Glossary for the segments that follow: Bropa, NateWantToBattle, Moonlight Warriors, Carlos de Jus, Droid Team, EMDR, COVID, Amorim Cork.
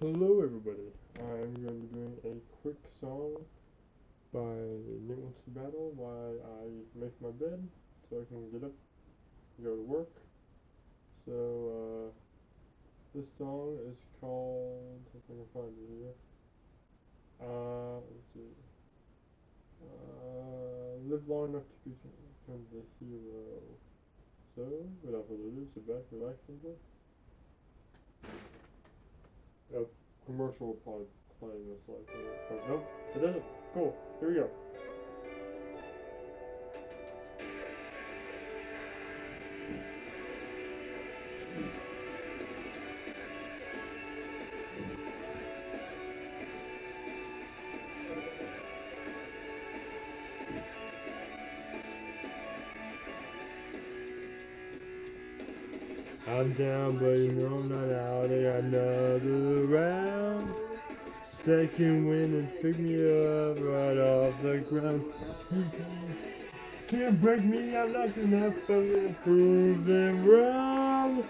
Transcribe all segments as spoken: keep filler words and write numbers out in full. Hello everybody, I'm going to be doing a quick song by NateWantToBattle while I make my bed so I can get up and go to work. So, uh, this song is called, if I can find it here, uh, let's see, uh, Live Long Enough to Become the Hero. So, without further ado, sit back, relax, and play. A commercial will probably play in this life. But nope, it doesn't. Cool, here we go. I'm down, but you know I'm not out. I got another round. Second win and pick me up right off the ground. You can't break me, I'm not enough. I'm gonna prove them wrong.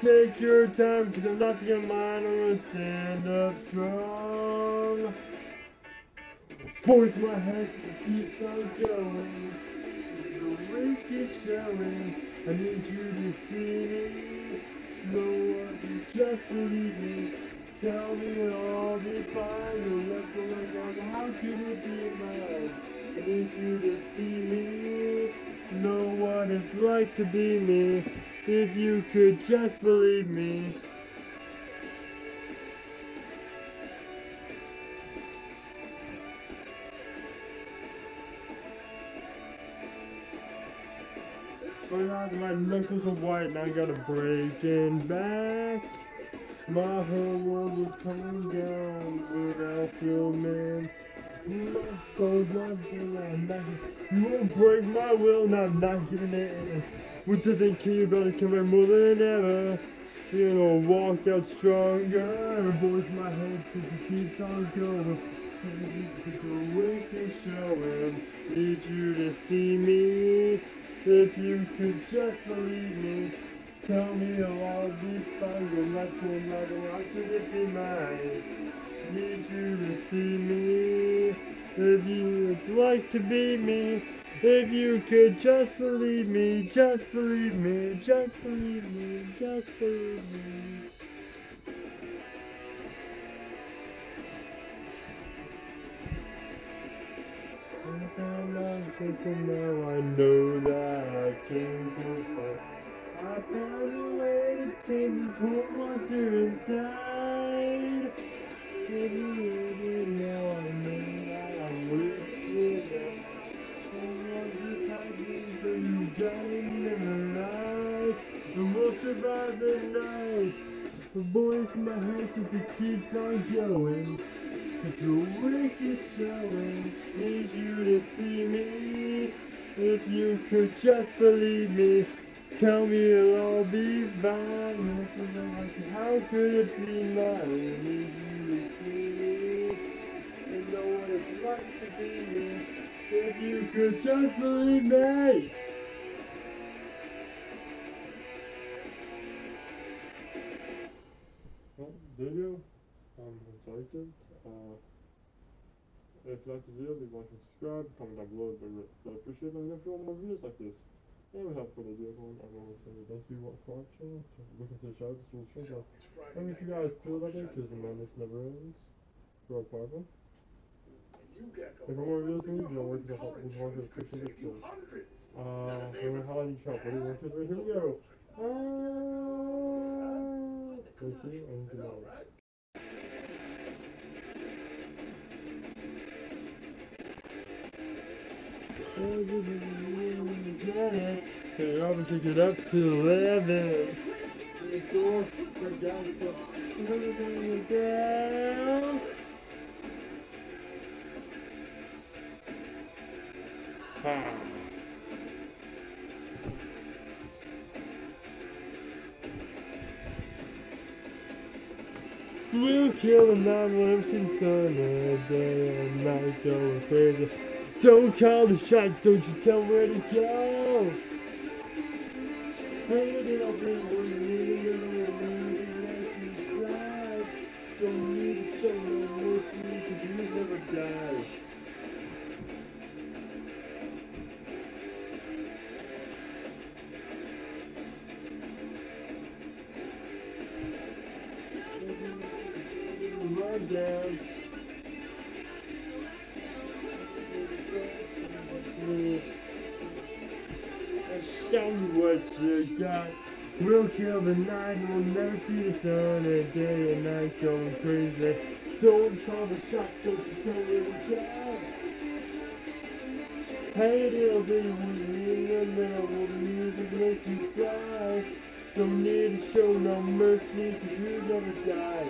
Take your time, cause I'm not your mind. I'm gonna stand up strong. Force my hands to keep on going. The week is showing. I need you to see me, know what you just believe me, tell me I'll be fine, you'll let go my God, how could it be in my eyes? I need you to see me, know what it's like to be me, if you could just believe me. My knuckles are white and I gotta break it back. My whole world is coming down, but I still man. My bones are not. You won't break my will, and I'm not giving it. What doesn't kill you better kill me more than ever. You know, walk out stronger. Voice my head, cause it keeps on going. The wake is showing. Need you to see me. If you could just believe me, tell me I'll be fine. You're not cool, not allowed to be mine. Need you to see me, if you it's like to be me. If you could just believe me, just believe me, just believe me, just believe me. Thinking now I know that I can go far. I found a way to change this whole monster inside. Maybe now I know that I'm reaching out. Someone's attacking, but you got it in the night. And we'll survive the night. The voice in my head since it keeps on going. If your wake is showing, need you to see me. If you could just believe me, tell me it'll all be fine. How could it be mine? Need you to see me, and know what it's like to be me. If you could just believe me. Well, there you go. I'm excited. Uh, if you like this video, leave a like and subscribe, comment down below, but I appreciate it, and if you want more videos like this. And without further ado, everyone, I want to say thank you for watching, looking to the show, this little show, and if you guys feel like it, because the madness never ends, for Bropa. If you want more videos, you know, working to help me watch this picture next to it. Uh, I'm going to highlight each help, what do you want to do? Here we go! Uh, thank you, and good night. Get it. So you're able to get up to eleven. The door goes down, so everything is down. Ha! We'll kill the non-Williamson son of day and night going crazy. Don't call the shots, don't you tell where to go! Don't coming down. I show you what you got. We'll kill the night, we'll never see the sun. A day and night going crazy. Don't call the shots, don't you tell me we got. Hey, it'll be in the middle of the music, make you cry. Don't need to show no mercy, cause you never die.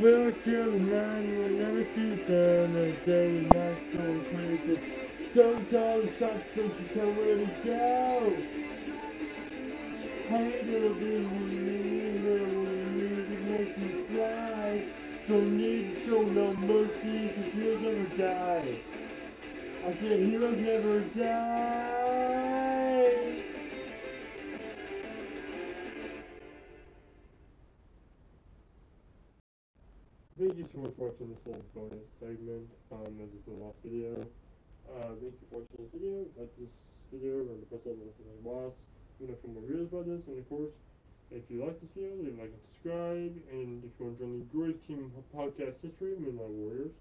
We'll kill the night, we'll never see the sun. A day and night going crazy. Don't call the shots, don't you tell where to go. Hey, it'll be with the music make you fly. Don't need to show no mercy, cause heroes never die. I said heroes never die. Thank you so much for watching this little bonus segment. Um, this is the last video. Uh, thank you for watching this video. Like this video, remember to press the button if you want for more videos about this. And of course, if you like this video, leave a like and subscribe. And if you want to join the Droid Team podcast history, Moonlight Warriors,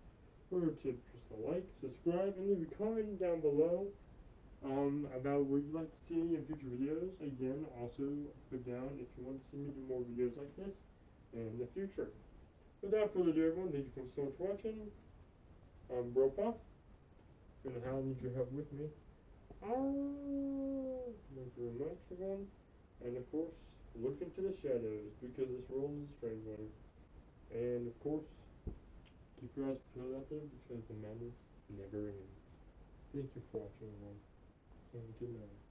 remember to press the like, subscribe, and leave a comment down below um, about what you'd like to see in future videos. Again, also put down if you want to see me do more videos like this in the future. Without further ado, everyone, thank you so much for watching. I'm Bropa, and I need your help with me. Oh, thank you very much, everyone. And of course, look into the shadows, because this world is a strange one. And of course, keep your eyes peeled out there, because the madness never ends. Thank you for watching, everyone, and good night.